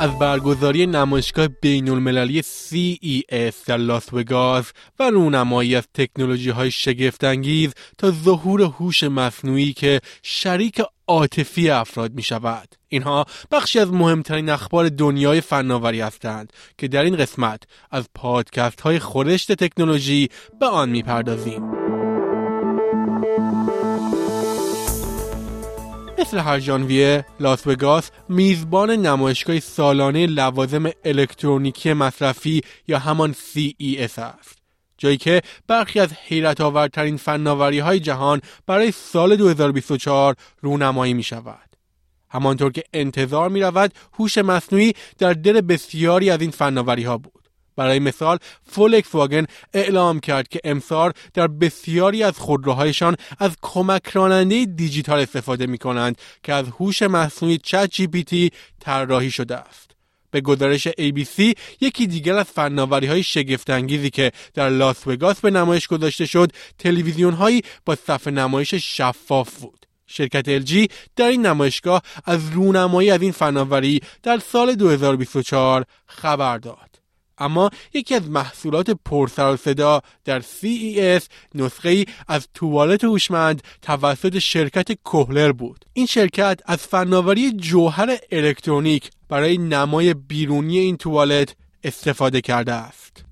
از برگزاری نمایشگاه بین‌المللی CES در لاس وگاس و رونمایی از تکنولوژی‌های شگفت‌انگیز تا ظهور هوش مصنوعی که شریک عاطفی افراد می شود. اینها بخشی از مهمترین اخبار دنیای فناوری هستند که در این قسمت از پادکست های خورشت تکنولوژی به آن می پردازیم. مثل هر ژانویه، لاس وگاس میزبان نمایشگاه سالانه لوازم الکترونیکی مصرفی یا همان CES است، جایی که برخی از حیرت‌آورترین فناوری‌های جهان برای سال 2024 رونمایی می‌شود. همانطور که انتظار می‌رود، هوش مصنوعی در دل بسیاری از این فناوری‌ها بود. برای مثال، فولکس واگن اعلام کرد که امسال در بسیاری از خودروهایشان از کمک راننده دیجیتال استفاده می‌کنند که از هوش مصنوعی چت جی پی تی طراحی شده است. به گزارش ABC، یکی دیگر از فناوری‌های شگفت‌انگیزی که در لاس وگاس به نمایش گذاشته شد، تلویزیون‌هایی با صفحه نمایش شفاف بود. شرکت LG در این نمایشگاه از رونمایی از این فناوری در سال 2024 خبر داد. اما یکی از محصولات پرسر و صدا در CES نسخه‌ای از توالت هوشمند توسط شرکت کوهلر بود. این شرکت از فناوری جوهر الکترونیک برای نمای بیرونی این توالت استفاده کرده است.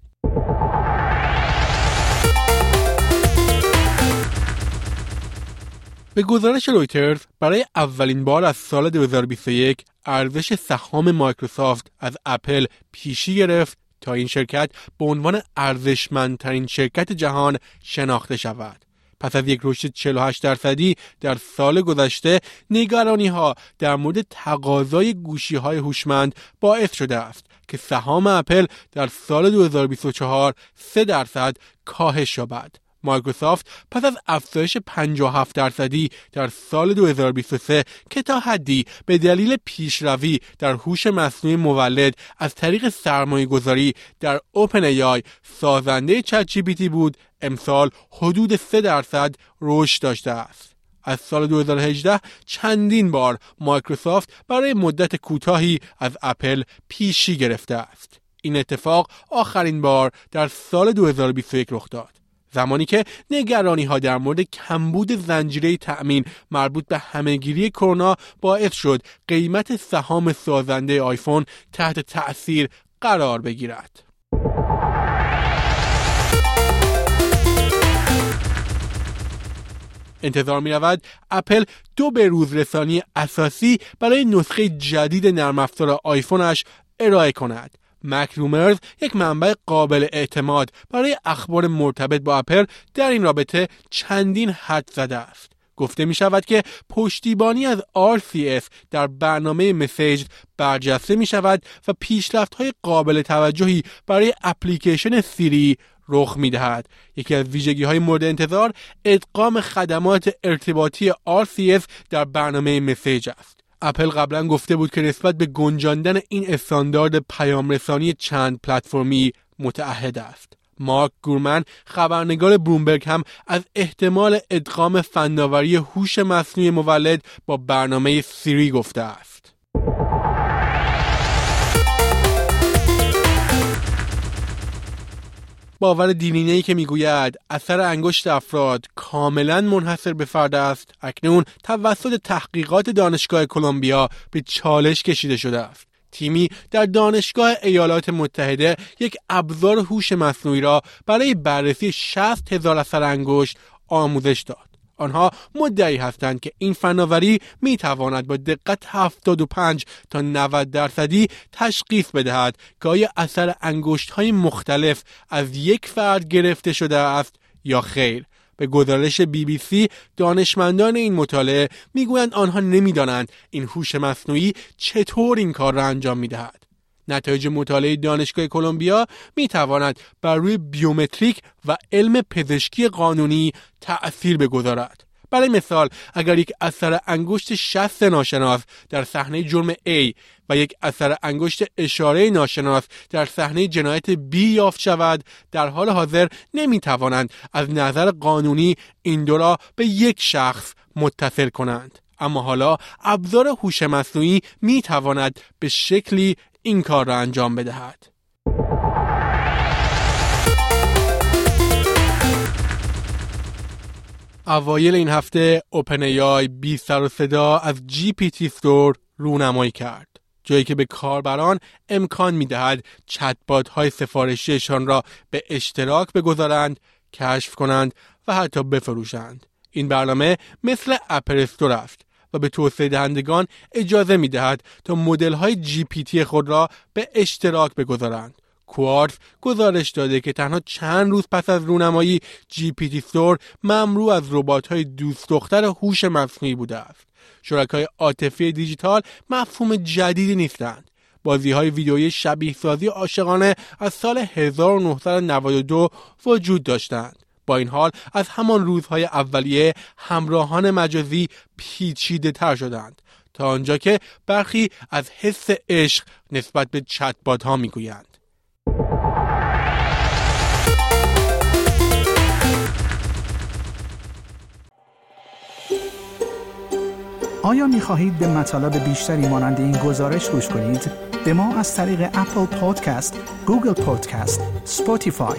به گزارش رویترز، برای اولین بار از سال 2021 ارزش سهام مایکروسافت از اپل پیشی گرفت تا این شرکت به عنوان ارزشمندترین شرکت جهان شناخته شود. پس از یک رشد 48% در سال گذشته، نگرانی‌ها در مورد تقاضای گوشی‌های هوشمند باعث شده است که سهام اپل در سال 2024 3% کاهش یابد. مایکروسافت پس از افزایش 57% در سال 2023 که تا حدی به دلیل پیشروی در هوش مصنوعی مولد از طریق سرمایه‌گذاری در اوپن ای آی سازنده چت جی پی تی بود، امسال حدود 3% رشد داشته است. از سال 2018 چندین بار مایکروسافت برای مدت کوتاهی از اپل پیشی گرفته است. این اتفاق آخرین بار در سال 2021 رخ داد، زمانی که نگرانی‌ها در مورد کمبود زنجیره تأمین مربوط به همه‌گیری کرونا باعث شد قیمت سهام سازنده آیفون تحت تأثیر قرار بگیرد. انتظار می‌رود اپل دو به‌روز رسانی اساسی برای نسخه جدید نرم افزار آیفونش ارائه کند. مک رومرز، یک منبع قابل اعتماد برای اخبار مرتبط با اپل، در این رابطه چندین حد زده است. گفته می شود که پشتیبانی از RCS در برنامه مسیج برجسته می شود و پیشرفت‌های قابل توجهی برای اپلیکیشن سیری رخ می دهد. یکی از ویژگی‌های مورد انتظار ادغام خدمات ارتباطی RCS در برنامه مسیج است. اپل قبلا گفته بود که نسبت به گنجاندن این استاندارد پیام‌رسانی چند پلتفرمی متعهد است. مارک گورمن، خبرنگار بلومبرگ، هم از احتمال ادغام فناوری هوش مصنوعی مولد با برنامه سیری گفته است. باور دیرینه‌ای که میگوید اثر انگشت افراد کاملا منحصر به فرد است، اکنون توسط تحقیقات دانشگاه کلمبیا به چالش کشیده شده است. تیمی در دانشگاه ایالات متحده یک ابزار هوش مصنوعی را برای بررسی 60,000 اثر انگشت آموزش داد. آنها مدعی هستند که این فناوری می تواند با دقت 75 تا 90% تشخیص بدهد که آیا اثر انگشت‌های مختلف از یک فرد گرفته شده است یا خیر. به گزارش BBC دانشمندان این مطالعه میگویند آنها نمیدانند این هوش مصنوعی چطور این کار را انجام میدهد. نتایج مطالعه دانشگاه کلمبیا میتواند بر روی بیومتریک و علم پزشکی قانونی تأثیر بگذارد. برای مثال اگر یک اثر انگشت 60 ناشناس در صحنه جرم A و یک اثر انگشت اشاره ناشناس در صحنه جنایت B یافت شود، در حال حاضر نمیتوانند از نظر قانونی این دو را به یک شخص متصل کنند. اما حالا ابزار هوش مصنوعی میتواند به شکلی این کار را انجام بدهد. اوایل این هفته اوپن ای آی بی سر و صدا از جی پی تی استور رونمایی کرد، جایی که به کاربران امکان می‌دهد چت بات های سفارشیشان را به اشتراک بگذارند، کشف کنند و حتی بفروشند. این برنامه مثل اپل استور است و به توسعه دهندگان اجازه می‌دهد تا مدل‌های جی پی تی خود را به اشتراک بگذارند. کوارتز گزارش داده که تنها چند روز پس از رونمایی جی پی تی استور مملو از ربات‌های دوست دختر هوش مصنوعی بوده است. شرکای عاطفی دیجیتال مفهوم جدیدی نیستند. بازی‌های ویدئویی شبیه‌سازی عاشقانه از سال 1992 وجود داشتند. با این حال از همان روزهای اولیه همراهان مجازی پیچیده تر شدند، تا آنجا که برخی از حس عشق نسبت به چت بات ها میگویند. آیا میخواهید به مطالب بیشتری مانند این گزارش گوش کنید؟ به ما از طریق اپل پادکست، گوگل پادکست، اسپاتیفای